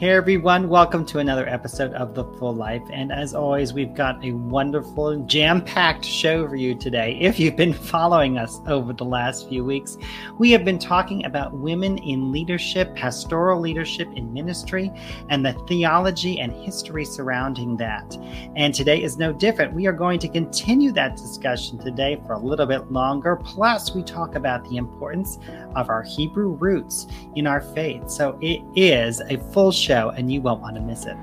Hey everyone, welcome to another episode of The Full Life. And as always, we've got a wonderful jam-packed show for you today. If you've been following us over the last few weeks, we have been talking about women in leadership, pastoral leadership in ministry, and the theology and history surrounding that. And today is no different. We are going to continue that discussion today for a little bit longer. Plus, we talk about the importance of our Hebrew roots in our faith. So it is a full show, and you won't want to miss it.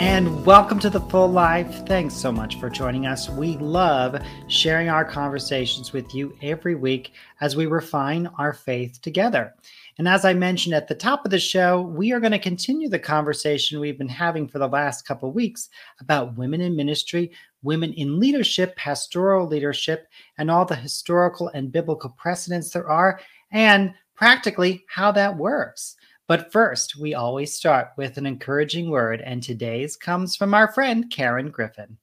And welcome to The Full Life. Thanks so much for joining us. We love sharing our conversations with you every week as we refine our faith together. And as I mentioned at the top of the show, we are going to continue the conversation we've been having for the last couple of weeks about women in ministry, women in leadership, pastoral leadership, and all the historical and biblical precedents there are, and practically how that works. But first, we always start with an encouraging word, and today's comes from our friend Karen Griffin.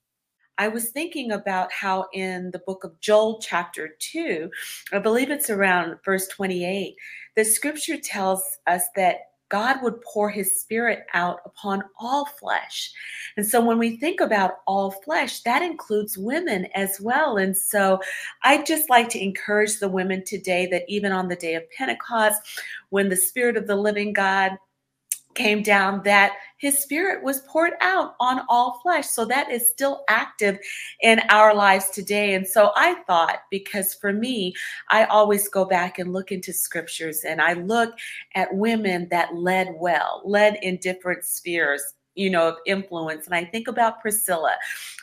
I was thinking about how in the book of Joel, chapter 2, I believe it's around verse 28, the scripture tells us that God would pour his spirit out upon all flesh. And so when we think about all flesh, that includes women as well. And so I'd just like to encourage the women today that even on the day of Pentecost, when the spirit of the living God came down, that his spirit was poured out on all flesh. So that is still active in our lives today. And so I thought, because for me, I always go back and look into scriptures, and I look at women that led well, led in different spheres, you know, of influence. And I think about Priscilla.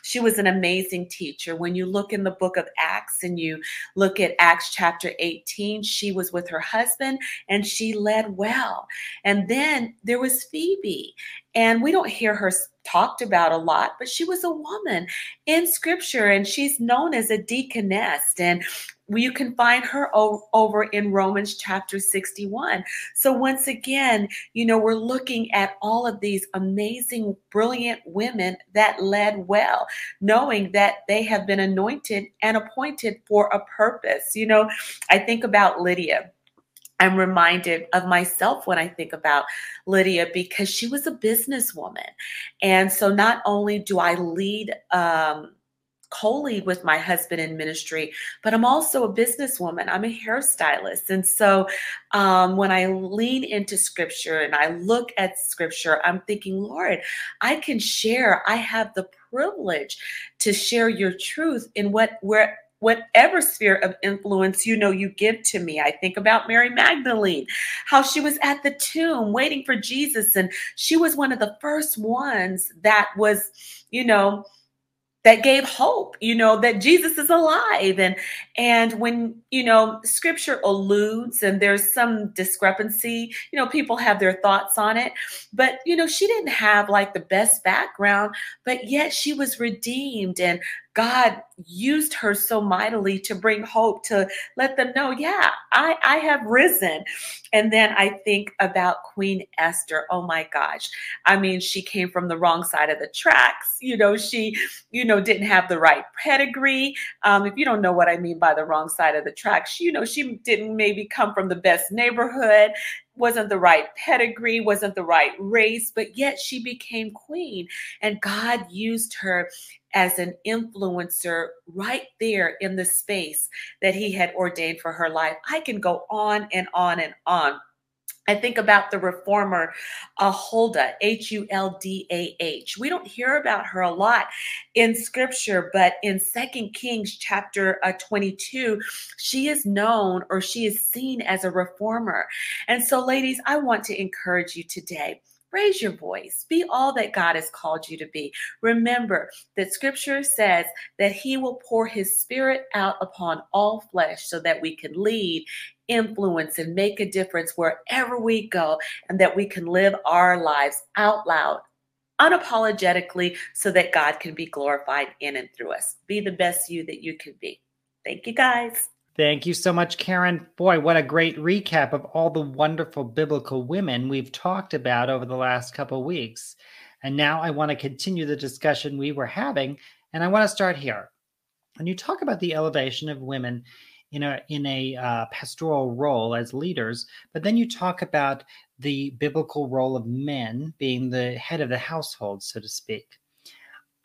She was an amazing teacher. When you look in the book of Acts and you look at Acts chapter 18, she was with her husband and she led well. And then there was Phoebe, and we don't hear her talked about a lot, but she was a woman in scripture, and she's known as a deaconess, and you can find her over in Romans chapter 61. So once again, you know, we're looking at all of these amazing, brilliant women that led well, knowing that they have been anointed and appointed for a purpose. You know, I think about Lydia. I'm reminded of myself when I think about Lydia, because she was a businesswoman. And so not only do I lead, co-lead with my husband in ministry, but I'm also a businesswoman. I'm a hairstylist. And so when I lean into scripture and I look at scripture, I'm thinking, Lord, I can share. I have the privilege to share your truth in whatever sphere of influence, you know, you give to me. I think about Mary Magdalene, how she was at the tomb waiting for Jesus. And she was one of the first ones that was, you know, that gave hope, you know, that Jesus is alive. And when, you know, scripture alludes and there's some discrepancy, you know, people have their thoughts on it, but, you know, she didn't have like the best background, but yet she was redeemed, and God used her so mightily to bring hope, to let them know, yeah, I have risen. And then I think about Queen Esther. Oh my gosh. I mean, she came from the wrong side of the tracks. You know, she, you know, didn't have the right pedigree. If you don't know what I mean by the wrong side of the tracks, you know, she didn't maybe come from the best neighborhood, wasn't the right pedigree, wasn't the right race, but yet she became queen, and God used her as an influencer right there in the space that he had ordained for her life. I can go on and on and on. I think about the reformer, Huldah, Huldah. We don't hear about her a lot in scripture, but in 2 Kings chapter 22, she is known, or she is seen as a reformer. And so, ladies, I want to encourage you today. Raise your voice. Be all that God has called you to be. Remember that scripture says that he will pour his spirit out upon all flesh so that we can lead, influence, and make a difference wherever we go, and that we can live our lives out loud, unapologetically, so that God can be glorified in and through us. Be the best you that you can be. Thank you, guys. Thank you so much, Karen. Boy, what a great recap of all the wonderful biblical women we've talked about over the last couple of weeks. And now I want to continue the discussion we were having, and I want to start here. When you talk about the elevation of women in a pastoral role as leaders, but then you talk about the biblical role of men being the head of the household, so to speak.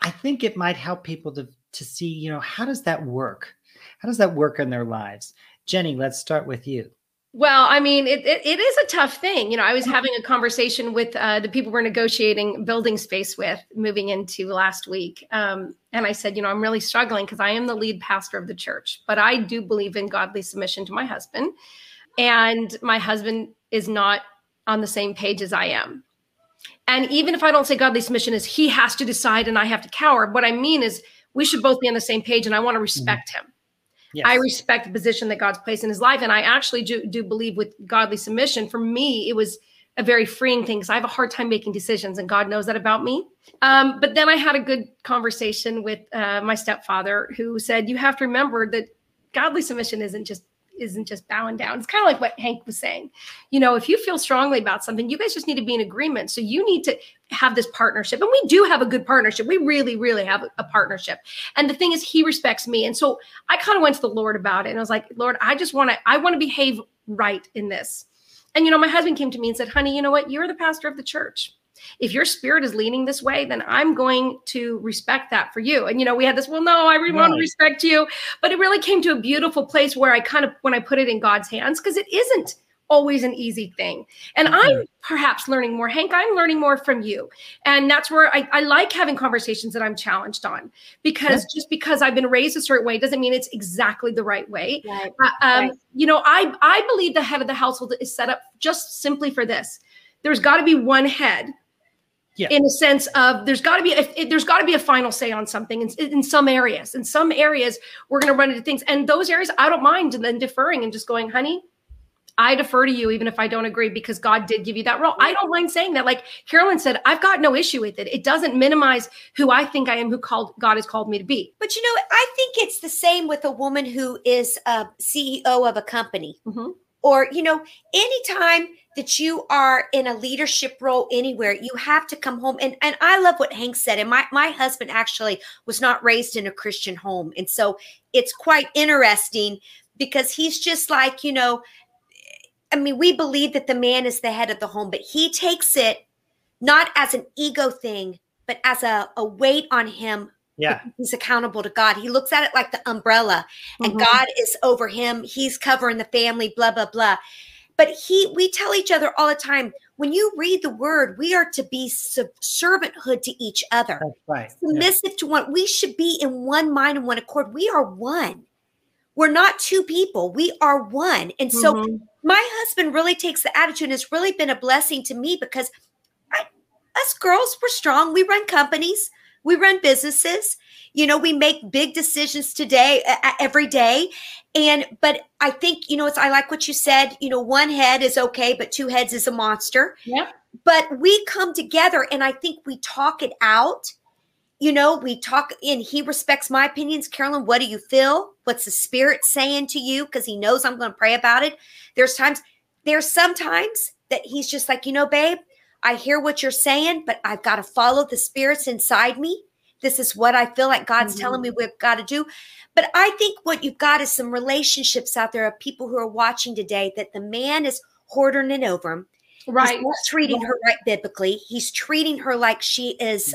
I think it might help people to see, how does that work? How does that work in their lives? Jenny, let's start with you. Well, I mean, it is a tough thing. I was having a conversation with the people we're negotiating building space with moving into last week. And I said, I'm really struggling because I am the lead pastor of the church, but I do believe in godly submission to my husband. And my husband is not on the same page as I am. And even if I don't say godly submission is he has to decide and I have to cower, what I mean is we should both be on the same page and I want to respect him. Yes. I respect the position that God's placed in his life. And I actually do believe with godly submission, for me, it was a very freeing thing because I have a hard time making decisions and God knows that about me. But then I had a good conversation with my stepfather who said, you have to remember that godly submission isn't just bowing down. It's kind of like what Hank was saying. If you feel strongly about something, you guys just need to be in agreement. So you need to have this partnership. And we do have a good partnership. We really, really have a partnership. And the thing is, he respects me. And so I kind of went to the Lord about it. And I was like, Lord, I want to behave right in this. And, my husband came to me and said, honey, you know what? You're the pastor of the church. If your spirit is leaning this way, then I'm going to respect that for you. And, we had this, well, no, I really want to respect you. But it really came to a beautiful place where I when I put it in God's hands, because it isn't always an easy thing. And I'm perhaps learning more, Hank, I'm learning more from you. And that's where I like having conversations that I'm challenged on, because just because I've been raised a certain way doesn't mean it's exactly the right way. Right. I believe the head of the household is set up just simply for this. There's got to be one head. Yeah. In a sense of there's got to be a final say on something in some areas. In some areas, we're going to run into things. And those areas, I don't mind then deferring and just going, honey, I defer to you even if I don't agree because God did give you that role. I don't mind saying that. Like Carolyn said, I've got no issue with it. It doesn't minimize who I think I am, who God has called me to be. But, I think it's the same with a woman who is a CEO of a company. Mm-hmm. Or, anytime that you are in a leadership role anywhere, you have to come home. And I love what Hank said. And my husband actually was not raised in a Christian home. And so it's quite interesting because he's just like, we believe that the man is the head of the home, but he takes it not as an ego thing, but as a weight on him. Yeah, he's accountable to God. He looks at it like the umbrella and God is over him. He's covering the family, blah, blah, blah. But we tell each other all the time, when you read the word, we are to be servanthood to each other. That's right. Submissive to one. We should be in one mind and one accord. We are one. We're not two people. We are one. And so my husband really takes the attitude and it's really been a blessing to me because us girls, we're strong. We run companies. We run businesses, we make big decisions today, every day. But I think, I like what you said, one head is okay, but two heads is a monster. Yeah. But we come together and I think we talk it out. We talk and he respects my opinions. Carolyn, what do you feel? What's the spirit saying to you? Because he knows I'm going to pray about it. There's sometimes that he's just like, babe, I hear what you're saying, but I've got to follow the spirits inside me. This is what I feel like God's telling me we've got to do. But I think what you've got is some relationships out there of people who are watching today that the man is hoarding it over him. Right. He's not treating her right biblically. He's treating her like she is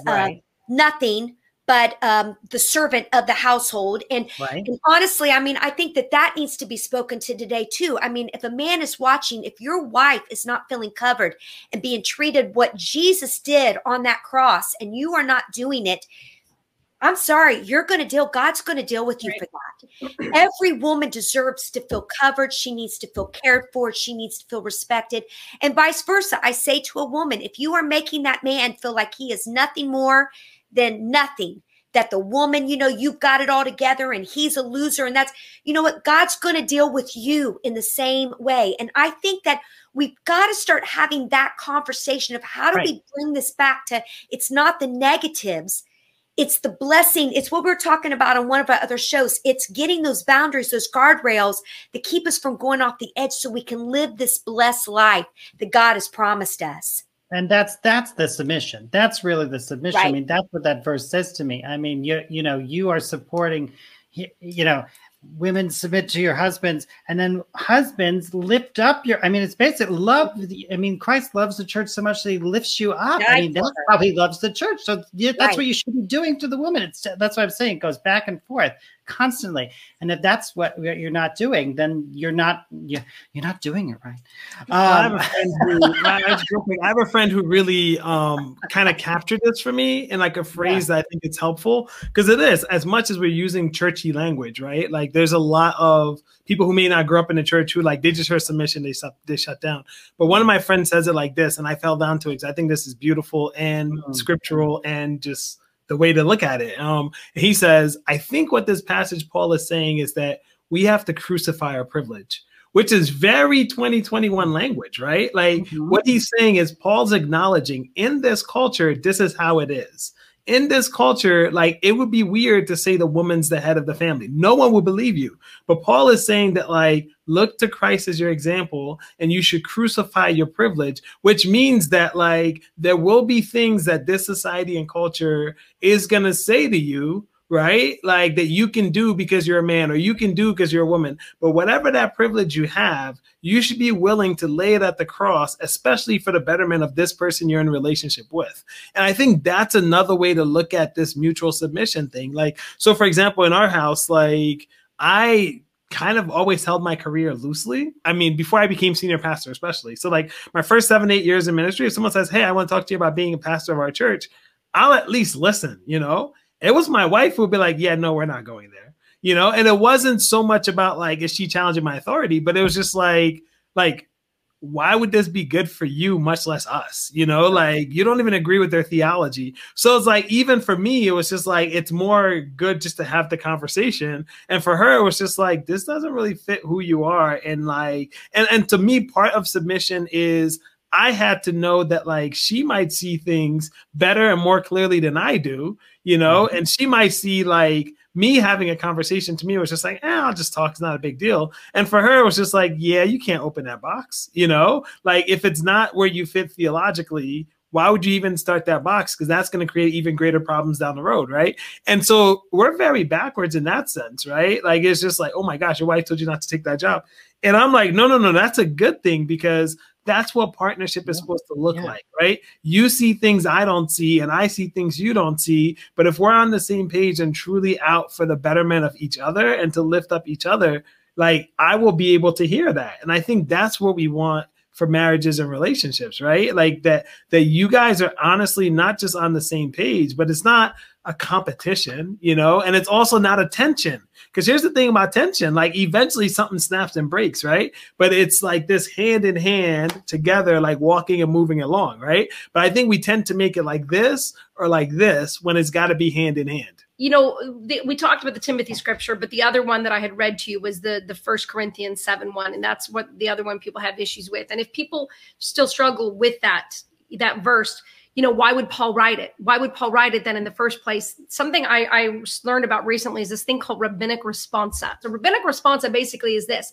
nothing but the servant of the household. And honestly, I think that needs to be spoken to today too. If a man is watching, if your wife is not feeling covered and being treated what Jesus did on that cross and you are not doing it, I'm sorry, God's going to deal with you for that. Every woman deserves to feel covered. She needs to feel cared for. She needs to feel respected and vice versa. I say to a woman, if you are making that man feel like he is nothing more than nothing, that the woman, you've got it all together and he's a loser. And that's, what God's going to deal with you in the same way. And I think that we've got to start having that conversation of how do we bring this back to, it's not the negatives. It's the blessing. It's what we were talking about on one of our other shows. It's getting those boundaries, those guardrails that keep us from going off the edge so we can live this blessed life that God has promised us. And that's the submission. That's really the submission. Right. I mean, that's what that verse says to me. I mean, you are supporting, women submit to your husbands, and then husbands lift up your, I mean, it's basically love. I mean, Christ loves the church so much that he lifts you up. I mean, that's how he loves the church. So yeah, that's right. What you should be doing to the woman. That's what I'm saying. It goes back and forth constantly. And if that's what you're not doing, then you're not doing it right. I have a friend who really kind of captured this for me in like a phrase that I think it's helpful, because it is, as much as we're using churchy language, right? Like there's a lot of people who may not grow up in the church who like, they just heard submission, they shut down. But one of my friends says it like this, and I fell down to it, because I think this is beautiful and scriptural and just the way to look at it. He says, I think what this passage Paul is saying is that we have to crucify our privilege, which is very 2021 language, right? Like what he's saying is Paul's acknowledging in this culture, this is how it is. In this culture, like it would be weird to say the woman's the head of the family. No one will believe you. But Paul is saying that like, look to Christ as your example, and you should crucify your privilege, which means that like, there will be things that this society and culture is going to say to you, right? Like that you can do because you're a man, or you can do because you're a woman. But whatever that privilege you have, you should be willing to lay it at the cross, especially for the betterment of this person you're in a relationship with. And I think that's another way to look at this mutual submission thing. Like, so for example, in our house, like I kind of always held my career loosely. I mean, before I became senior pastor, especially. So like my first 7, 8 years in ministry, if someone says, hey, I want to talk to you about being a pastor of our church, I'll at least listen, It was my wife who would be like, yeah, no, we're not going there, And it wasn't so much about like, is she challenging my authority? But it was just like, why would this be good for you, much less us? Like you don't even agree with their theology. So it's like, even for me, it was just like, it's more good just to have the conversation. And for her, it was just like, this doesn't really fit who you are. And like, and to me, part of submission is I had to know that like, she might see things better and more clearly than I do, and she might see like me having a conversation to me was just like, I'll just talk. It's not a big deal. And for her, it was just like, yeah, you can't open that box, like if it's not where you fit theologically, why would you even start that box? Because that's going to create even greater problems down the road, right? And so we're very backwards in that sense, right? Like it's just like, oh my gosh, your wife told you not to take that job. And I'm like, no, that's a good thing, because that's what partnership is supposed to look like, right? You see things I don't see, and I see things you don't see. But if we're on the same page and truly out for the betterment of each other and to lift up each other, like I will be able to hear that. And I think that's what we want for marriages and relationships, right? Like that you guys are honestly not just on the same page, but it's not a competition, and it's also not a tension. Because here's the thing about tension, like eventually something snaps and breaks, right? But it's like this hand in hand together, like walking and moving along, right? But I think we tend to make it like this or like this when it's got to be hand in hand. We talked about the Timothy scripture, but the other one that I had read to you was the 1 Corinthians 7:1. And that's what the other one people have issues with. And if people still struggle with that verse, why would Paul write it? Why would Paul write it then in the first place? Something I learned about recently is this thing called rabbinic responsa. So rabbinic responsa basically is this.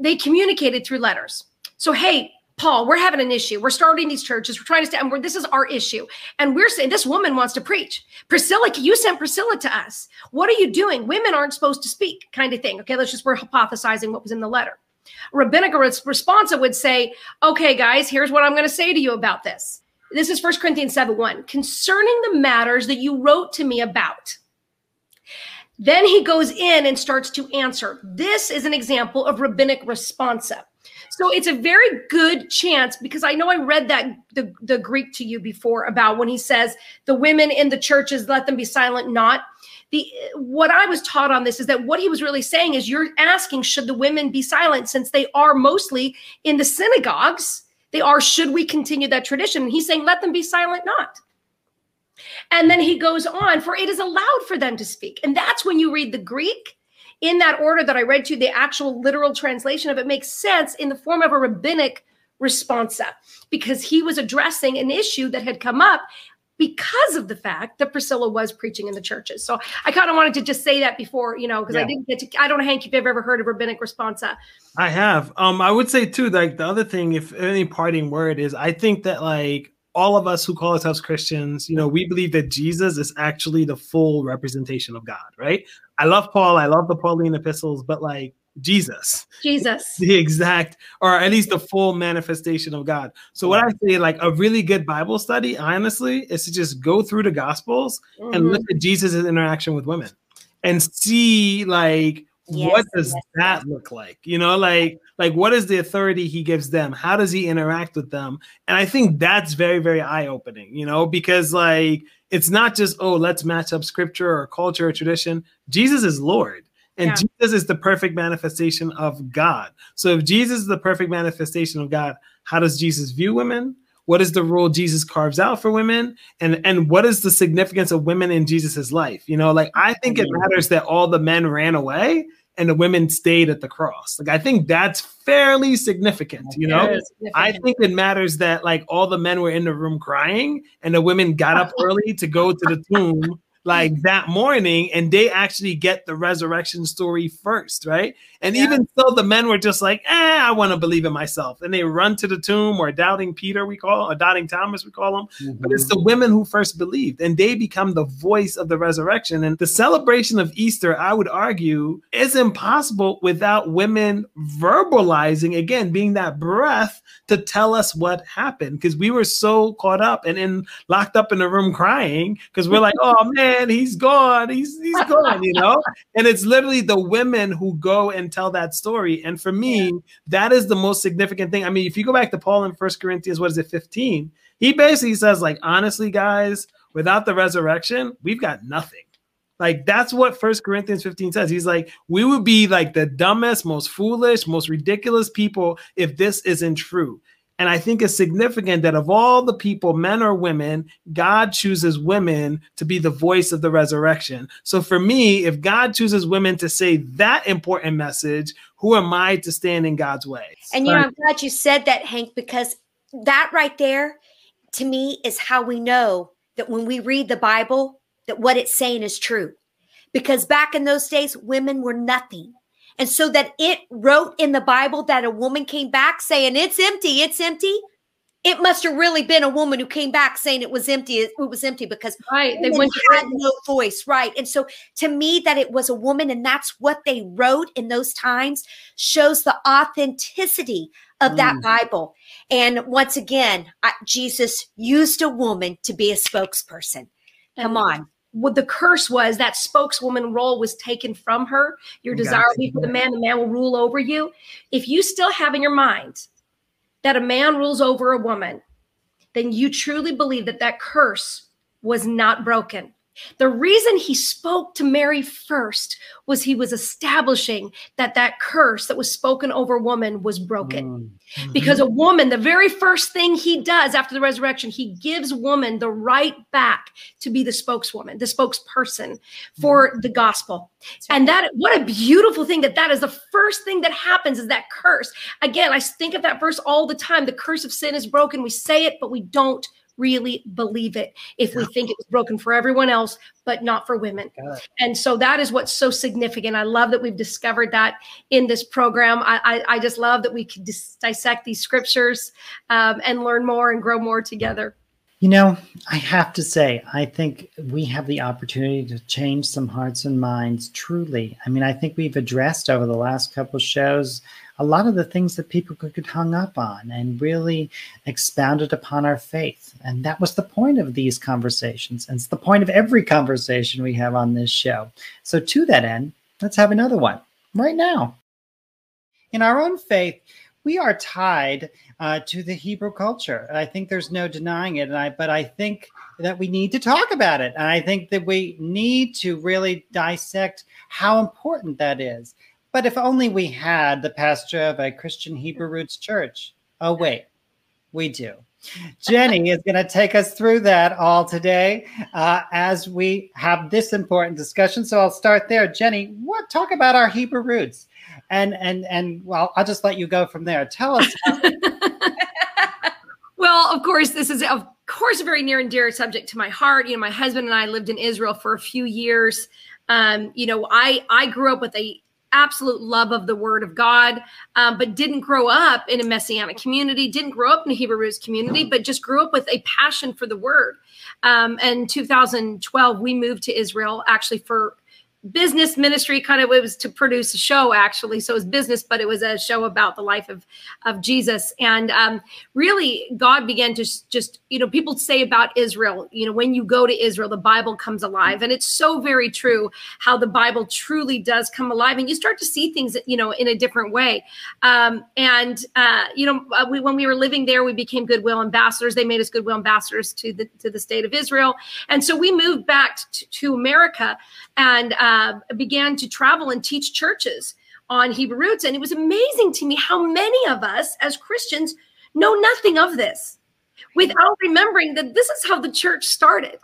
They communicated through letters. So, hey, Paul, we're having an issue. We're starting these churches. We're trying to stand. This is our issue. And we're saying this woman wants to preach. Priscilla, you sent Priscilla to us. What are you doing? Women aren't supposed to speak, kind of thing. Okay, we're hypothesizing what was in the letter. Rabbinic responsa would say, okay, guys, here's what I'm going to say to you about this. This is 1 Corinthians 7:1. Concerning the matters that you wrote to me about. Then he goes in and starts to answer. This is an example of rabbinic responsa. So it's a very good chance, because I know I read that the Greek to you before about when he says the women in the churches, let them be silent, not. What I was taught on this is that what he was really saying is you're asking, should the women be silent, since they are mostly in the synagogues? They are, should we continue that tradition? And he's saying, let them be silent, not. And then he goes on, for it is allowed for them to speak. And that's when you read the Greek. In that order that I read to you, the actual literal translation of it makes sense in the form of a rabbinic responsa, because he was addressing an issue that had come up because of the fact that Priscilla was preaching in the churches. So I kind of wanted to just say that before, you know, because I didn't get to, I don't know, Hank, if you've ever heard of rabbinic responsa. I have. I would say too, like the other thing, if any parting word is, I think that like all of us who call ourselves Christians, you know, we believe that Jesus is actually the full representation of God, right? I love Paul. I love the Pauline epistles, but like, Jesus, the exact, or at least the full manifestation of God. So what I say, like a really good Bible study, honestly, is to just go through the Gospels and look at Jesus' interaction with women and see like, what does that look like? You know, like what is the authority he gives them? How does he interact with them? And I think that's very, very eye-opening, you know, because like, it's not just, oh, let's match up scripture or culture or tradition. Jesus is Lord. And Jesus is the perfect manifestation of God. So if Jesus is the perfect manifestation of God, how does Jesus view women? What is the role Jesus carves out for women? And what is the significance of women in Jesus's life? You know, like I think it matters that all the men ran away and the women stayed at the cross. Like I think that's fairly significant, you know? I think it matters that like all the men were in the room crying and the women got up early to go to the tomb like that morning, and they actually get the resurrection story first, right? And even though the men were just like, I want to believe in myself. And they run to the tomb, or doubting Peter, we call, or doubting Thomas, we call them. But it's the women who first believed, and they become the voice of the resurrection. And the celebration of Easter, I would argue, is impossible without women verbalizing, again, being that breath to tell us what happened. Because we were so caught up and locked up in the room crying, because we're like, oh man, he's gone. He's gone, you know? And it's literally the women who go and tell that story. And for me, that is the most significant thing. I mean, if you go back to Paul in 1 Corinthians, what is it, 15? He basically says, like, honestly, guys, without the resurrection, we've got nothing. Like, that's what 1 Corinthians 15 says. He's like, we would be like the dumbest, most foolish, most ridiculous people if this isn't true. And I think it's significant that of all the people, men or women, God chooses women to be the voice of the resurrection. So for me, if God chooses women to say that important message, who am I to stand in God's way? And you know, I'm glad you said that, Hank, because that right there, to me, is how we know that when we read the Bible, that what it's saying is true. Because back in those days, women were nothing. And so that it wrote in the Bible that a woman came back saying, it's empty, it must have really been a woman who came back saying it was empty because they had no voice, right? And so to me, that it was a woman, and that's what they wrote in those times, shows the authenticity of that Bible. And once again, Jesus used a woman to be a spokesperson. Come on. What the curse was, that spokeswoman role was taken from her. Your desire will be for the man will rule over you. If you still have in your mind that a man rules over a woman, then you truly believe that that curse was not broken. The reason he spoke to Mary first was he was establishing that that curse that was spoken over woman was broken. Because a woman, the very first thing he does after the resurrection, he gives woman the right back to be the spokeswoman, the spokesperson for the gospel. And that, what a beautiful thing that is the first thing that happens, is that curse. Again, I think of that verse all the time. The curse of sin is broken. We say it, but we don't really believe it if we think it was broken for everyone else, but not for women. And so that is what's so significant. I love that we've discovered that in this program. I just love that we can dissect these scriptures and learn more and grow more together. You know, I have to say, I think we have the opportunity to change some hearts and minds, truly. I mean, I think we've addressed over the last couple shows a lot of the things that people could get hung up on, and really expounded upon our faith. And that was the point of these conversations. And it's the point of every conversation we have on this show. So to that end, let's have another one right now. In our own faith, we are tied to the Hebrew culture. And I think there's no denying it. But I think that we need to talk about it. And I think that we need to really dissect how important that is. But if only we had the pastor of a Christian Hebrew Roots church. Oh, wait, we do. Jenny is going to take us through that all today as we have this important discussion. So I'll start there. Jenny, talk about our Hebrew roots. And well, I'll just let you go from there. Tell us. Well, of course, this is course, a very near and dear subject to my heart. You know, my husband and I lived in Israel for a few years. You know, I grew up with a absolute love of the word of God, but didn't grow up in a Messianic community, didn't grow up in a Hebrew Roots community, but just grew up with a passion for the word. And 2012, we moved to Israel actually for business ministry, kind of. It was to produce a show, actually. So it was business, but it was a show about the life of Jesus. And really, God began to just, you know, people say about Israel, you know, when you go to Israel, the Bible comes alive. And it's so very true how the Bible truly does come alive. And you start to see things, you know, in a different way. You know, when we were living there, we became goodwill ambassadors. They made us goodwill ambassadors to the state of Israel. And so we moved back to America and began to travel and teach churches on Hebrew Roots. And it was amazing to me how many of us as Christians know nothing of this without remembering that this is how the church started.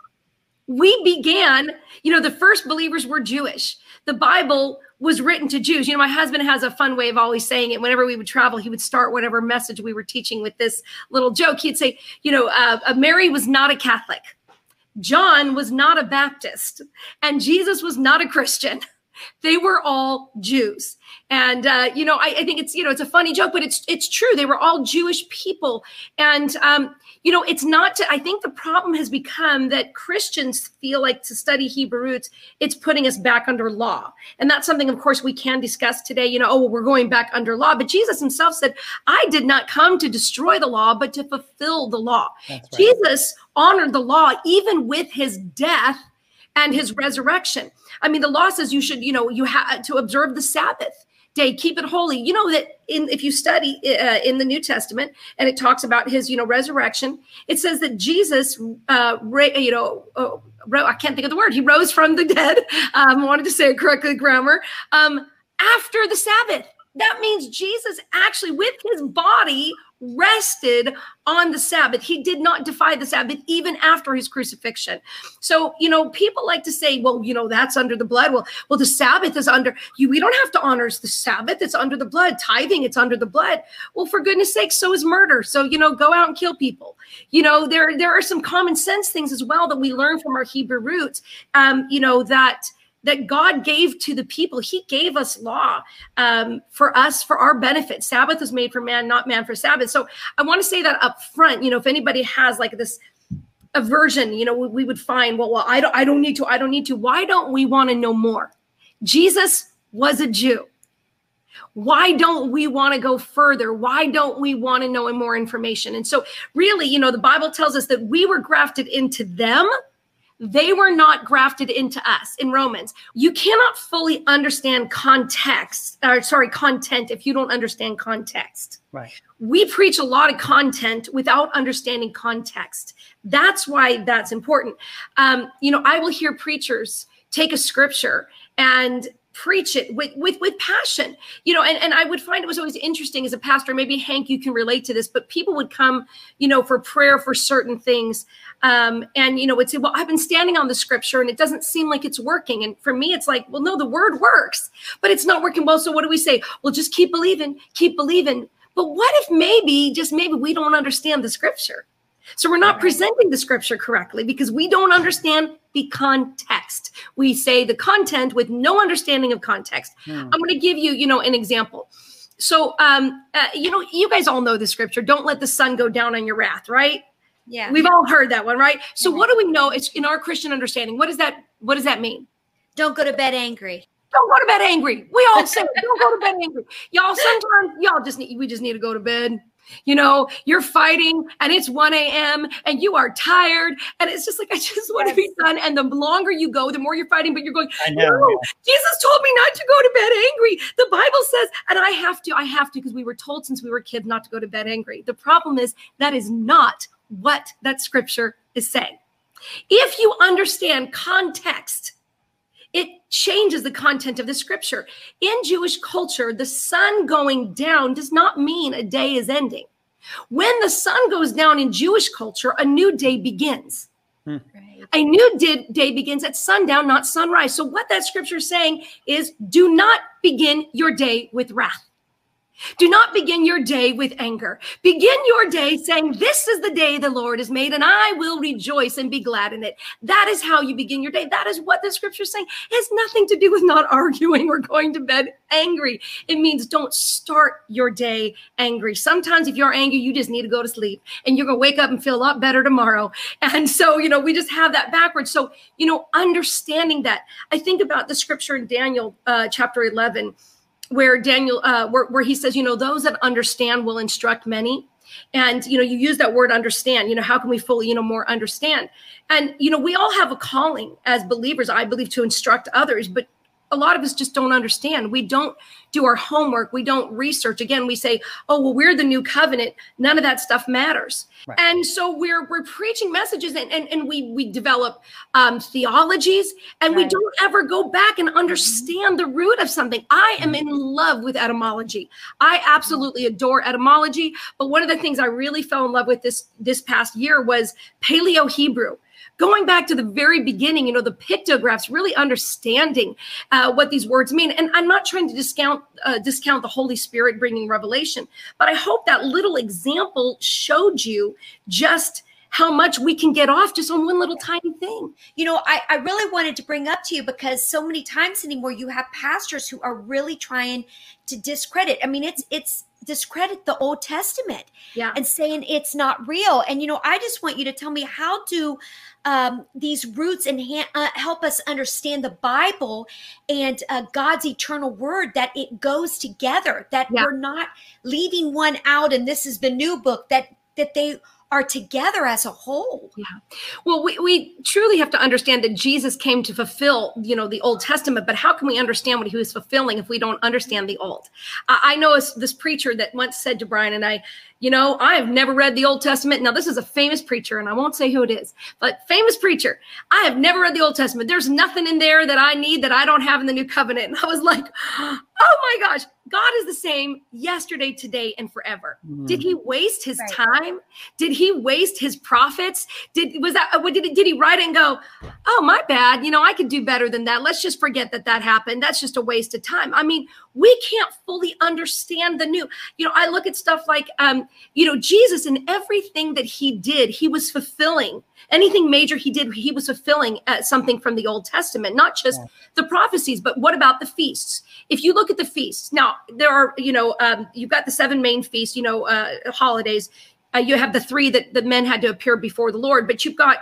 We began, you know, the first believers were Jewish. The Bible was written to Jews. You know, my husband has a fun way of always saying it. Whenever we would travel, he would start whatever message we were teaching with this little joke. He'd say, you know, Mary was not a Catholic. John was not a Baptist, and Jesus was not a Christian. They were all Jews. And, you know, I think it's, you know, it's a funny joke, but it's true. They were all Jewish people. And, you know, it's not to, I think the problem has become that Christians feel like to study Hebrew Roots, it's putting us back under law. And that's something, of course, we can discuss today, you know, oh, well, we're going back under law. But Jesus himself said, I did not come to destroy the law, but to fulfill the law. That's right. Jesus honored the law, even with his death and his resurrection. I mean, the law says you should, you know, you have to observe the Sabbath day, keep it holy. You know that if you study in the New Testament, and it talks about his, you know, resurrection, it says that Jesus, I can't think of the word. He rose from the dead. I wanted to say it correctly, grammar. After the Sabbath, that means Jesus actually with his body rested on the Sabbath. He did not defy the Sabbath even after his crucifixion. So, you know, people like to say, well, you know, that's under the blood. Well, the Sabbath is under you. We don't have to honor the Sabbath. It's under the blood. Tithing, it's under the blood. Well, for goodness sake, so is murder. So, you know, go out and kill people. You know, there are some common sense things as well that we learn from our Hebrew Roots, you know, that God gave to the people. He gave us law for us, for our benefit. Sabbath was made for man, not man for Sabbath. So I want to say that up front, you know, if anybody has like this aversion, you know, we would find, well, I don't need to. Why don't we want to know more? Jesus was a Jew. Why don't we want to go further? Why don't we want to know more information? And so really, you know, the Bible tells us that we were grafted into them. They were not grafted into us in Romans. You cannot fully understand content if you don't understand context. Right. We preach a lot of content without understanding context. That's why that's important. You know, I will hear preachers take a scripture and preach it with passion, you know, and I would find it was always interesting as a pastor, maybe Hank, you can relate to this, but people would come, you know, for prayer for certain things. And, you know, would say, well, I've been standing on the scripture and it doesn't seem like it's working. And for me, it's like, well, no, the word works, but it's not working well. So what do we say? Well, just keep believing. But what if maybe, just maybe we don't understand the scripture? So we're not presenting the scripture correctly because we don't understand the context. We say the content with no understanding of context. I'm going to give you, you know, an example. So, you know, you guys all know the scripture. Don't let the sun go down on your wrath, right? Yeah. We've all heard that one, right? So What do we know? It's in our Christian understanding. What does that mean? Don't go to bed angry. Don't go to bed angry. We all say, don't go to bed angry. Y'all, sometimes y'all we just need to go to bed. You know, you're fighting and it's 1 a.m. and you are tired. And it's just like, I just want to be done. And the longer you go, the more you're fighting. But you're going, no, Jesus told me not to go to bed angry. The Bible says, and I have to, because we were told since we were kids not to go to bed angry. The problem is that is not what that scripture is saying. If you understand context, it changes the content of the scripture. In Jewish culture, the sun going down does not mean a day is ending. When the sun goes down in Jewish culture, a new day begins. Right. A new day begins at sundown, not sunrise. So what that scripture is saying is do not begin your day with wrath. Do not begin your day with anger. Begin your day saying, this is the day the Lord has made, and I will rejoice and be glad in it. That is how you begin your day. That is what the scripture is saying. It has nothing to do with not arguing or going to bed angry. It means don't start your day angry. Sometimes if you're angry, you just need to go to sleep, and you're going to wake up and feel a lot better tomorrow. And so, we just have that backwards. So, understanding that. I think about the scripture in Daniel chapter 11, where Daniel, where he says, those that understand will instruct many. And, you use that word understand, how can we fully, more understand? And, we all have a calling as believers, I believe, to instruct others, but a lot of us just don't understand. We don't do our homework. We don't research. Again, we say, oh, well, we're the new covenant. None of that stuff matters. Right. And so we're preaching messages and we develop theologies, and right. We don't ever go back and understand the root of something. I am in love with etymology. I absolutely adore etymology. But one of the things I really fell in love with this past year was paleo Hebrew. Going back to the very beginning, the pictographs, really understanding what these words mean. And I'm not trying to discount the Holy Spirit bringing revelation, but I hope that little example showed you just how much we can get off just on one little tiny thing. I really wanted to bring up to you, because so many times anymore, you have pastors who are really trying to discredit. I mean, it's discredit the Old Testament, and saying it's not real. And, I just want you to tell me, how do these roots and help us understand the Bible and God's eternal word, that it goes together, that we're not leaving one out and this is the new book, that they are together as a whole. Yeah. Well, we truly have to understand that Jesus came to fulfill, the Old Testament, but how can we understand what he was fulfilling if we don't understand the Old? I know this preacher that once said to Brian and I, I have never read the Old Testament. Now, this is a famous preacher, and I won't say who it is, but famous preacher. I have never read the Old Testament. There's nothing in there that I need that I don't have in the New Covenant. And I was like, oh my gosh, God is the same yesterday, today, and forever. Mm-hmm. Did he waste his time? Did he waste his prophets? Did he write and go, oh, my bad, I could do better than that. Let's just forget that happened. That's just a waste of time. I mean, we can't fully understand the new. I look at stuff like, Jesus, in everything that he did, he was fulfilling. Anything major he did, he was fulfilling something from the Old Testament, not just the prophecies, but what about the feasts? If you look at the feasts, now there are, you've got the 7 main feasts, holidays. You have the 3 that the men had to appear before the Lord, but you've got,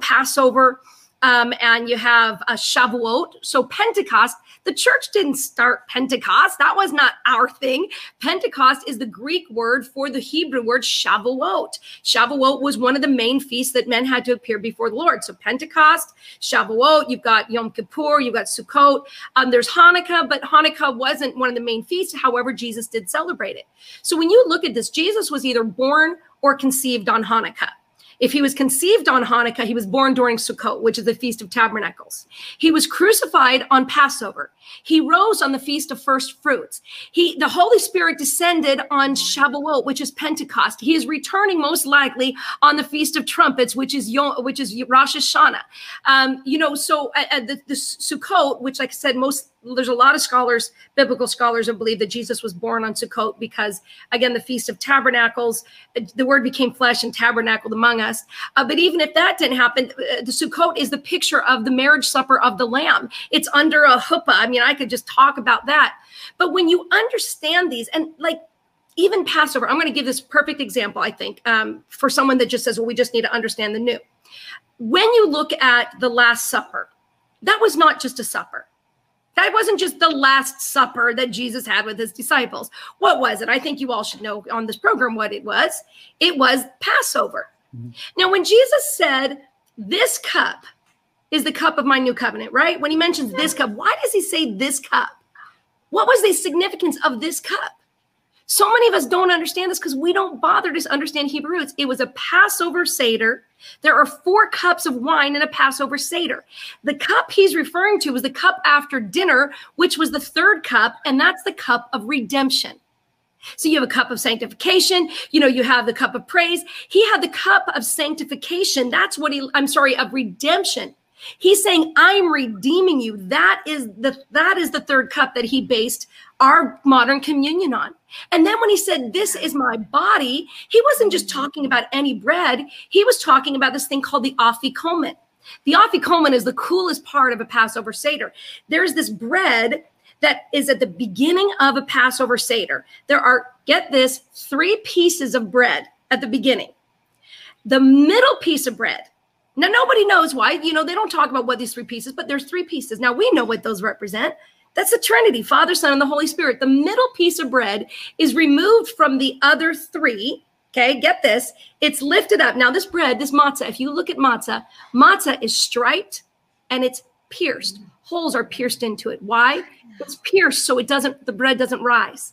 Passover, and you have a Shavuot. So Pentecost, the church didn't start Pentecost. That was not our thing. Pentecost is the Greek word for the Hebrew word Shavuot. Shavuot was one of the main feasts that men had to appear before the Lord. So Pentecost, Shavuot, you've got Yom Kippur, you've got Sukkot. There's Hanukkah, but Hanukkah wasn't one of the main feasts. However, Jesus did celebrate it. So when you look at this, Jesus was either born or conceived on Hanukkah. If he was conceived on Hanukkah, he was born during Sukkot, which is the Feast of Tabernacles. He was crucified on Passover. He rose on the Feast of First Fruits. The Holy Spirit descended on Shavuot, which is Pentecost. He is returning most likely on the Feast of Trumpets, which is Rosh Hashanah. The Sukkot, which, like I said, there's a lot of scholars, biblical scholars, who believe that Jesus was born on Sukkot because, again, the Feast of Tabernacles, the word became flesh and tabernacled among us. But even if that didn't happen, the Sukkot is the picture of the marriage supper of the Lamb. It's under a chuppah. I mean, I could just talk about that. But when you understand these, and like even Passover, I'm going to give this perfect example, I think, for someone that just says, well, we just need to understand the new. When you look at the Last Supper, that was not just a supper. That wasn't just the Last Supper that Jesus had with his disciples. What was it? I think you all should know on this program what it was. It was Passover. Mm-hmm. Now, when Jesus said, this cup is the cup of my new covenant, right? When he mentions this cup, why does he say this cup? What was the significance of this cup? So many of us don't understand this because we don't bother to understand Hebrew roots. It was a Passover Seder. There are 4 cups of wine in a Passover Seder. The cup he's referring to was the cup after dinner, which was the 3rd cup, and that's the cup of redemption. So you have a cup of sanctification, you have the cup of praise. He had the cup of sanctification. That's what of redemption. He's saying, I'm redeeming you. That is the third cup that he based our modern communion on. And then when he said, this is my body, he wasn't just talking about any bread. He was talking about this thing called the Afikomen. The Afikomen is the coolest part of a Passover Seder. There's this bread that is at the beginning of a Passover Seder. There are, get this, 3 pieces of bread at the beginning. The middle piece of bread. Now, nobody knows why. You know, they don't talk about what these 3 pieces, but there's 3 pieces. Now, we know what those represent. That's the Trinity, Father, Son, and the Holy Spirit. The middle piece of bread is removed from the other 3. Okay, get this. It's lifted up. Now, this bread, this matzah, if you look at matzah, matzah is striped and it's pierced. Holes are pierced into it. Why? It's pierced so it doesn't, the bread doesn't rise.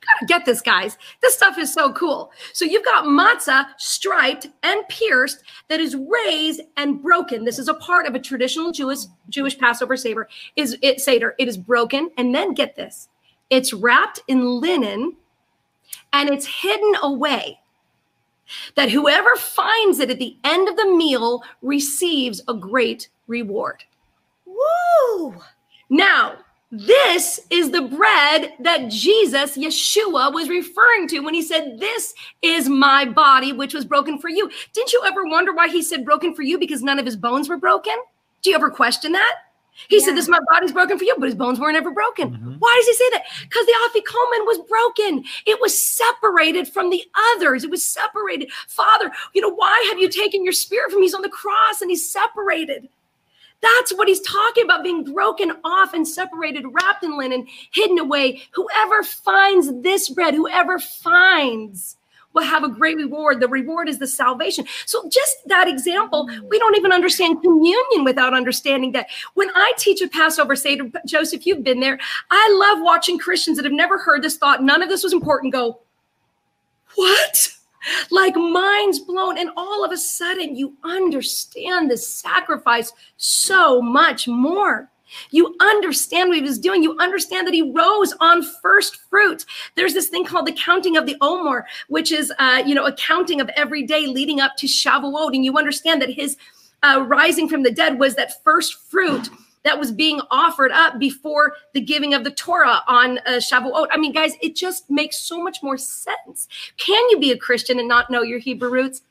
You gotta get this, guys. This stuff is so cool. So you've got matzah striped and pierced that is raised and broken. This is a part of a traditional Jewish Passover Seder. It is broken. And then get this. It's wrapped in linen and it's hidden away, that whoever finds it at the end of the meal receives a great reward. Woo! Now, this is the bread that Jesus, Yeshua, was referring to when he said, this is my body, which was broken for you. Didn't you ever wonder why he said broken for you? Because none of his bones were broken? Do you ever question that? He said, this, my body's broken for you, but his bones weren't ever broken. Mm-hmm. Why does he say that? Because the Afikomen was broken. It was separated from the others. It was separated. Father, you know, why have you taken your spirit from me? He's on the cross and he's separated. That's what he's talking about, being broken off and separated, wrapped in linen, hidden away. Whoever finds this bread, whoever finds, will have a great reward. The reward is the salvation. So just that example, we don't even understand communion without understanding that. When I teach a Passover Seder, Joseph, you've been there. I love watching Christians that have never heard this thought, none of this was important, go, what? Like minds blown. And all of a sudden you understand the sacrifice so much more. You understand what he was doing. You understand that he rose on first fruit. There's this thing called the counting of the Omer, which is, a counting of every day leading up to Shavuot. And you understand that his rising from the dead was that first fruit that was being offered up before the giving of the Torah on Shavuot. I mean, guys, it just makes so much more sense. Can you be a Christian and not know your Hebrew roots?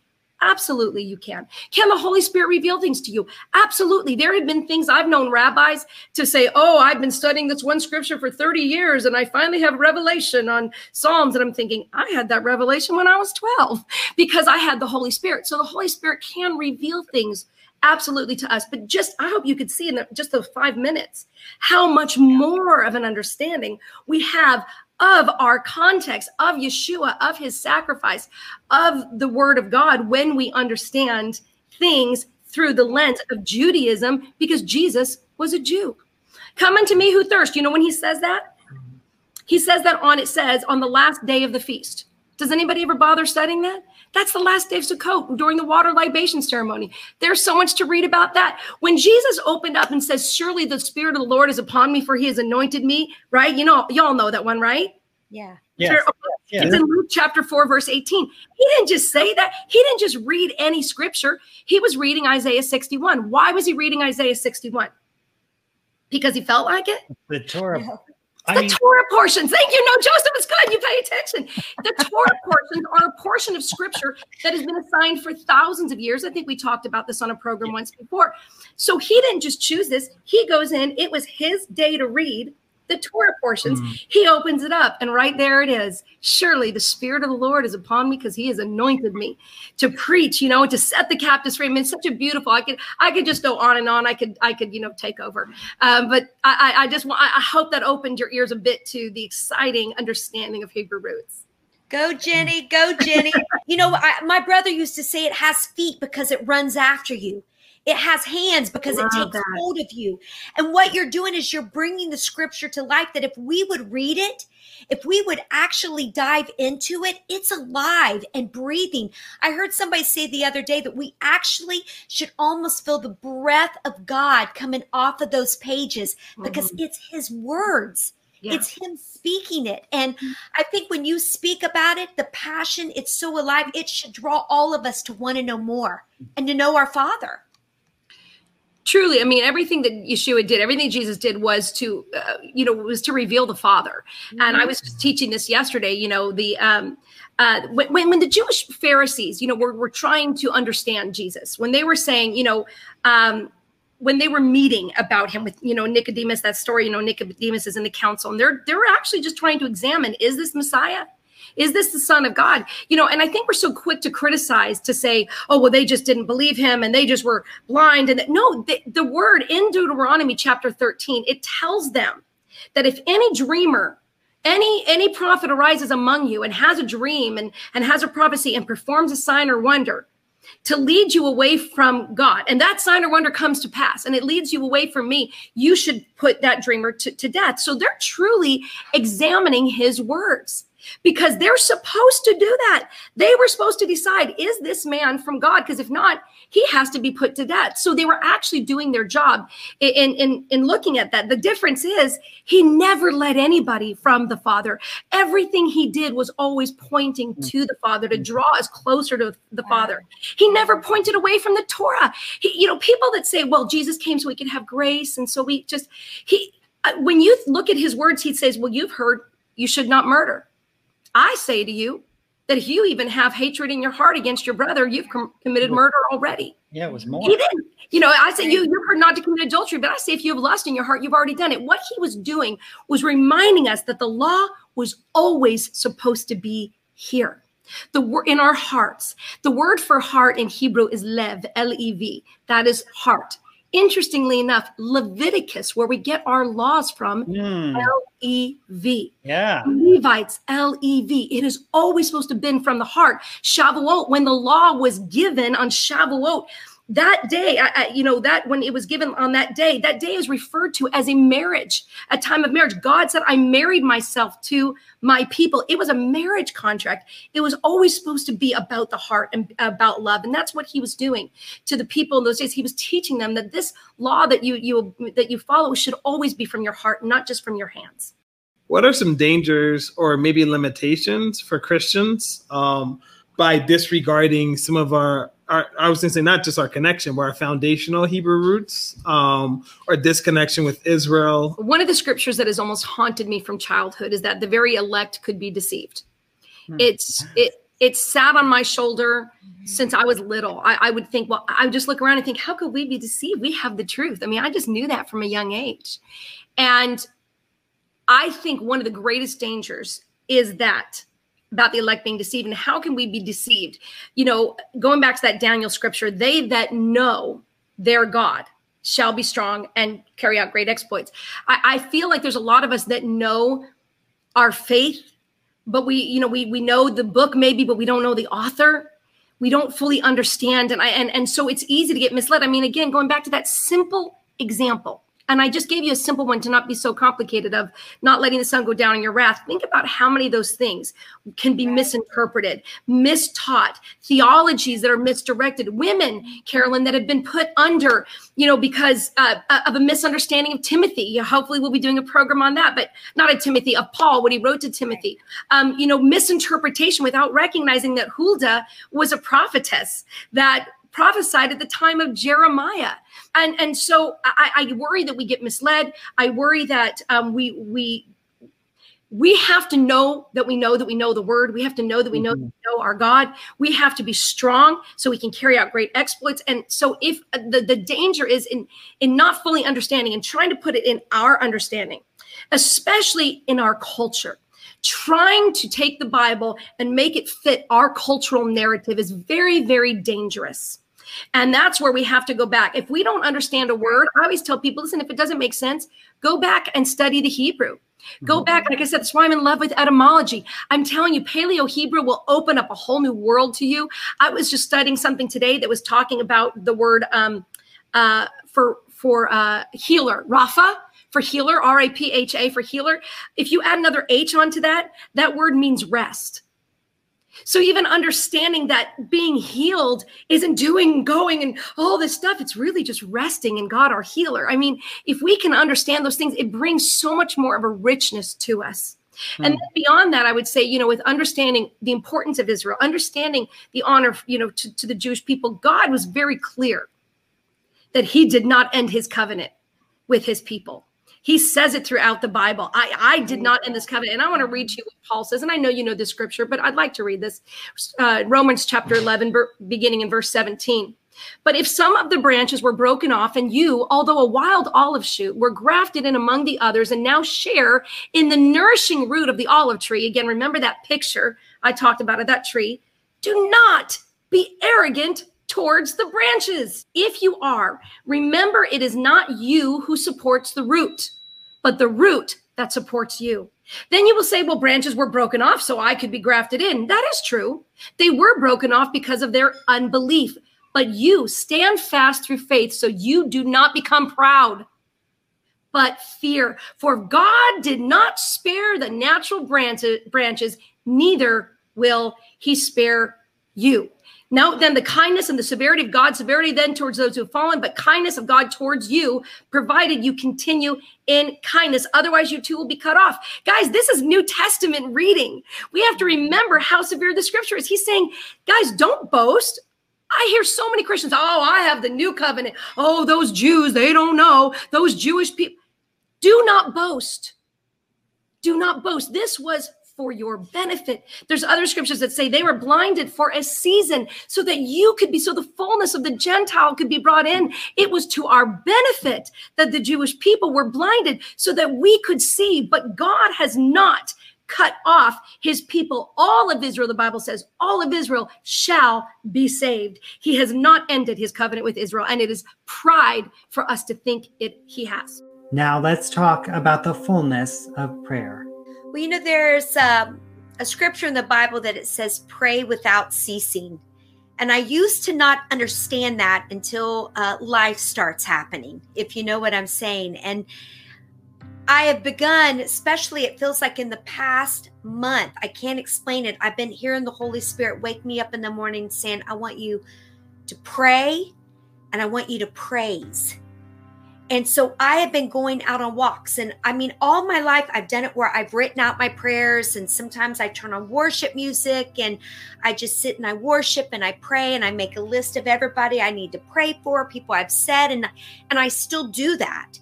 Absolutely, you can. Can the Holy Spirit reveal things to you? Absolutely. There have been things, I've known rabbis to say, oh, I've been studying this one scripture for 30 years and I finally have revelation on Psalms. And I'm thinking, I had that revelation when I was 12 because I had the Holy Spirit. So the Holy Spirit can reveal things absolutely to us. But just, I hope you could see in just those 5 minutes, how much more of an understanding we have of our context, of Yeshua, of his sacrifice, of the word of God, when we understand things through the lens of Judaism, because Jesus was a Jew. Come unto me who thirst. You know when he says that? He says that on the last day of the feast. Does anybody ever bother studying that? That's the last day of Sukkot during the water libation ceremony. There's so much to read about that. When Jesus opened up and says, surely the Spirit of the Lord is upon me for he has anointed me, right? You know, y'all know that one, right? Yeah. Yes. It's in Luke chapter 4, verse 18. He didn't just say that. He didn't just read any scripture. He was reading Isaiah 61. Why was he reading Isaiah 61? Because he felt like it? The Torah. Yeah. The Torah portions. Thank you. No, Joseph, it's good. You pay attention. The Torah portions are a portion of scripture that has been assigned for thousands of years. I think we talked about this on a program once before. So he didn't just choose this. He goes in. It was his day to read the Torah portions. Mm. He opens it up, and right there it is. Surely the Spirit of the Lord is upon me because he has anointed me to preach, you know, to set the captives free. I mean, it's such a beautiful, I could just go on and on. I could, you know, take over. But I hope that opened your ears a bit to the exciting understanding of Hebrew roots. Go, Jenny. Go, Jenny. You know, my brother used to say it has feet because it runs after you. It has hands because it takes hold of you. And what you're doing is you're bringing the scripture to life, that if we would read it, if we would actually dive into it, it's alive and breathing. I heard somebody say the other day that we actually should almost feel the breath of God coming off of those pages because it's his words. Yeah. It's him speaking it. And I think when you speak about it, the passion, it's so alive. It should draw all of us to want to know more and to know our Father. truly, I mean, everything that Yeshua did, everything Jesus did was to, was to reveal the Father. Mm-hmm. And I was just teaching this yesterday, when the Jewish Pharisees, were trying to understand Jesus, when they were saying, when they were meeting about him with, Nicodemus, that story, Nicodemus is in the council, and they're actually just trying to examine, is this Messiah? Is this the Son of God? And I think we're so quick to criticize, to say, oh, well, they just didn't believe him and they just were blind. And no, the word in Deuteronomy chapter 13, it tells them that if any dreamer, any prophet arises among you and has a dream and has a prophecy and performs a sign or wonder to lead you away from God, and that sign or wonder comes to pass, and it leads you away from me, you should put that dreamer to death. So they're truly examining his words, because they're supposed to do that. They were supposed to decide, is this man from God? Because if not, he has to be put to death. So they were actually doing their job in looking at that. The difference is he never led anybody from the Father. Everything he did was always pointing to the Father, to draw us closer to the Father. He never pointed away from the Torah. People that say, well, Jesus came so we could have grace. And so when you look at his words, he says, well, you've heard you should not murder. I say to you that if you even have hatred in your heart against your brother, you've committed murder already. Yeah, it was more. He didn't. I say you heard not to commit adultery, but I say if you have lust in your heart, you've already done it. What he was doing was reminding us that the law was always supposed to be here. The word in our hearts. The word for heart in Hebrew is lev, L-E-V. That is heart. Interestingly enough, Leviticus, where we get our laws from, L-E-V. Yeah. Levites, L-E-V. It is always supposed to have been from the heart. Shavuot, when the law was given on Shavuot, that day, when it was given on that day is referred to as a marriage, a time of marriage. God said, I married myself to my people. It was a marriage contract. It was always supposed to be about the heart and about love. And that's what he was doing to the people in those days. He was teaching them that this law that you follow should always be from your heart, not just from your hands. What are some dangers or maybe limitations for Christians by disregarding some of I was going to say not just our connection, but our foundational Hebrew roots, or disconnection with Israel? One of the scriptures that has almost haunted me from childhood is that the very elect could be deceived. It sat on my shoulder since I was little. I would think, well, I would just look around and think, how could we be deceived? We have the truth. I mean, I just knew that from a young age. And I think one of the greatest dangers is that about the elect being deceived. And how can we be deceived? Going back to that Daniel scripture, they that know their God shall be strong and carry out great exploits. I feel like there's a lot of us that know our faith, but we know the book maybe, but we don't know the author. We don't fully understand. And so it's easy to get misled. I mean, again, going back to that simple example, and I just gave you a simple one to not be so complicated, of not letting the sun go down in your wrath. Think about how many of those things can be misinterpreted, mistaught, theologies that are misdirected, women, Carolyn, that have been put under, because of a misunderstanding of Timothy. Hopefully we'll be doing a program on that, but not of Timothy, of Paul, what he wrote to Timothy. Misinterpretation without recognizing that Huldah was a prophetess that prophesied at the time of Jeremiah. And so I worry that we get misled. I worry that we have to know that we know the word. We have to know that we know that we know our God. We have to be strong so we can carry out great exploits. And so if the danger is in not fully understanding and trying to put it in our understanding, especially in our culture. Trying to take the Bible and make it fit our cultural narrative is very, very dangerous. And that's where we have to go back. If we don't understand a word, I always tell people, listen, if it doesn't make sense, go back and study the Hebrew. Go back. Like I said, that's why I'm in love with etymology. I'm telling you, paleo Hebrew will open up a whole new world to you. I was just studying something today that was talking about the word for healer, Rafa. For healer, R-A-P-H-A, for healer. If you add another H onto that, that word means rest. So even understanding that being healed isn't doing, going, and all this stuff. It's really just resting in God, our healer. I mean, if we can understand those things, it brings so much more of a richness to us. And then beyond that, I would say, with understanding the importance of Israel, understanding the honor, to the Jewish people, God was very clear that he did not end his covenant with his people. He says it throughout the Bible. I did not end this covenant. And I want to read to you what Paul says. And I know you know this scripture, but I'd like to read this. Romans chapter 11, beginning in verse 17. But if some of the branches were broken off and you, although a wild olive shoot, were grafted in among the others and now share in the nourishing root of the olive tree. Again, remember that picture I talked about of that tree. Do not be arrogant towards the branches. If you are, remember it is not you who supports the root, but the root that supports you. Then you will say, well, branches were broken off so I could be grafted in. That is true. They were broken off because of their unbelief. But you stand fast through faith so you do not become proud, but fear. For God did not spare the natural branches, neither will he spare you. Now then the kindness and the severity of God, severity then towards those who have fallen, but kindness of God towards you, provided you continue in kindness. Otherwise, you too will be cut off. Guys, this is New Testament reading. We have to remember how severe the scripture is. He's saying, guys, don't boast. I hear so many Christians, oh, I have the new covenant. Oh, those Jews, they don't know. Those Jewish people. Do not boast. Do not boast. This was for your benefit. There's other scriptures that say they were blinded for a season so that you could be, so the fullness of the Gentile could be brought in. It was to our benefit that the Jewish people were blinded so that we could see, but God has not cut off his people. All of Israel, the Bible says, all of Israel shall be saved. He has not ended his covenant with Israel, and it is pride for us to think he has. Now let's talk about the fullness of prayer. Well, you know, there's a scripture in the Bible that it says, pray without ceasing. And I used to not understand that until life starts happening, if you know what I'm saying. And I have begun, especially it feels like in the past month, I can't explain it. I've been hearing the Holy Spirit wake me up in the morning saying, I want you to pray and I want you to praise. And so I have been going out on walks. And I mean, all my life, I've done it where I've written out my prayers. And sometimes I turn on worship music and I just sit and I worship and I pray and I make a list of everybody I need to pray for, people I've said, and I still do that.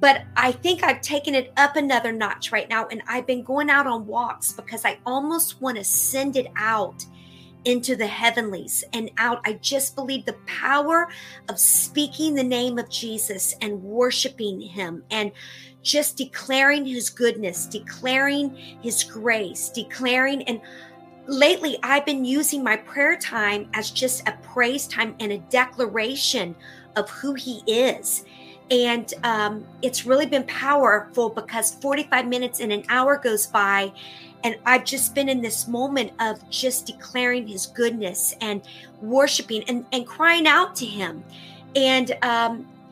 But I think I've taken it up another notch right now. And I've been going out on walks because I almost want to send it out into the heavenlies and out. I just believe the power of speaking the name of Jesus and worshiping him and just declaring his goodness, declaring his grace, declaring. And lately I've been using my prayer time as just a praise time and a declaration of who he is. And it's really been powerful because 45 minutes and an hour goes by and I've just been in this moment of just declaring his goodness and worshiping and crying out to him. And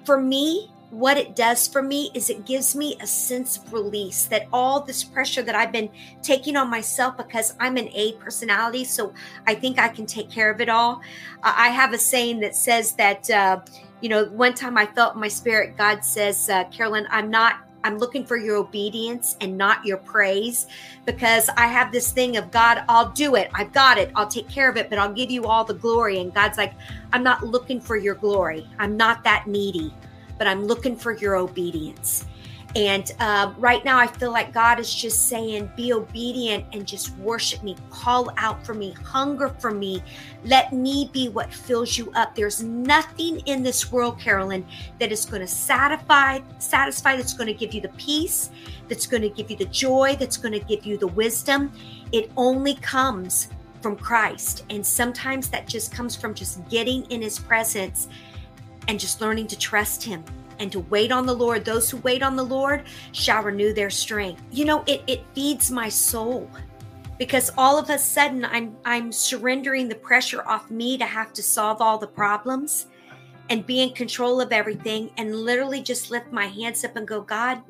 for me, what it does for me is it gives me a sense of release that all this pressure that I've been taking on myself, because I'm an A personality, so I think I can take care of it all. I have a saying that says that, you know, one time I felt in my spirit, God says, Carolyn, I'm looking for your obedience and not your praise, because I have this thing of, God, I'll do it. I've got it. I'll take care of it, but I'll give you all the glory. And God's like, I'm not looking for your glory. I'm not that needy, but I'm looking for your obedience. And right now I feel like God is just saying, be obedient and just worship me, call out for me, hunger for me. Let me be what fills you up. There's nothing in this world, Carolyn, that is going to satisfy, that's going to give you the peace, that's going to give you the joy, that's going to give you the wisdom. It only comes from Christ. And sometimes that just comes from just getting in his presence and just learning to trust him and to wait on the Lord. Those who wait on the Lord shall renew their strength. You know, it feeds my soul, because all of a sudden I'm surrendering the pressure off me to have to solve all the problems and be in control of everything, and literally just lift my hands up and go, God,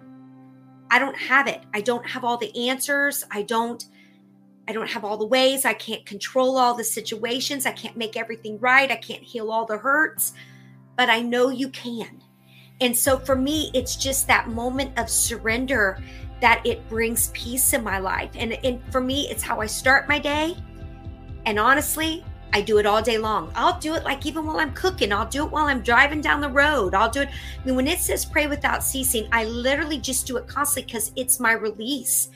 I don't have it. I don't have all the answers. I don't have all the ways. I can't control all the situations. I can't make everything right. I can't heal all the hurts, but I know you can. And so for me, it's just that moment of surrender that it brings peace in my life. And for me, it's how I start my day. And honestly, I do it all day long. I'll do it like even while I'm cooking. I'll do it while I'm driving down the road. I'll do it. I mean, when it says pray without ceasing, I literally just do it constantly because it's my release.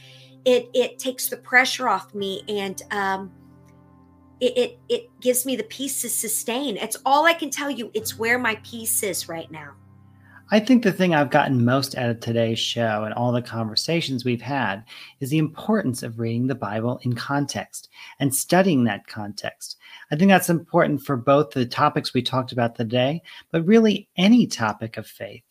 It takes the pressure off me, and it gives me the peace to sustain. It's all I can tell you. It's where my peace is right now. I think the thing I've gotten most out of today's show and all the conversations we've had is the importance of reading the Bible in context and studying that context. I think that's important for both the topics we talked about today, but really any topic of faith.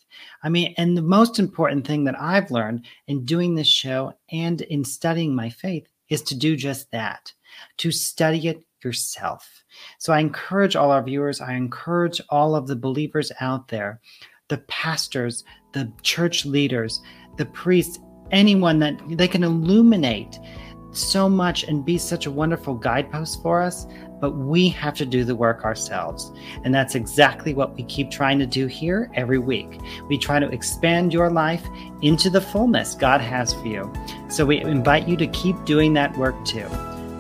I mean, and the most important thing that I've learned in doing this show and in studying my faith is to do just that, to study it yourself. So I encourage all our viewers, I encourage all of the believers out there, the pastors, the church leaders, the priests, anyone that they can illuminate so much and be such a wonderful guidepost for us, but we have to do the work ourselves. And that's exactly what we keep trying to do here every week. We try to expand your life into the fullness God has for you. So we invite you to keep doing that work too.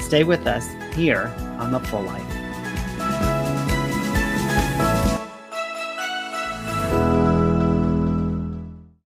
Stay with us here on The Full Life.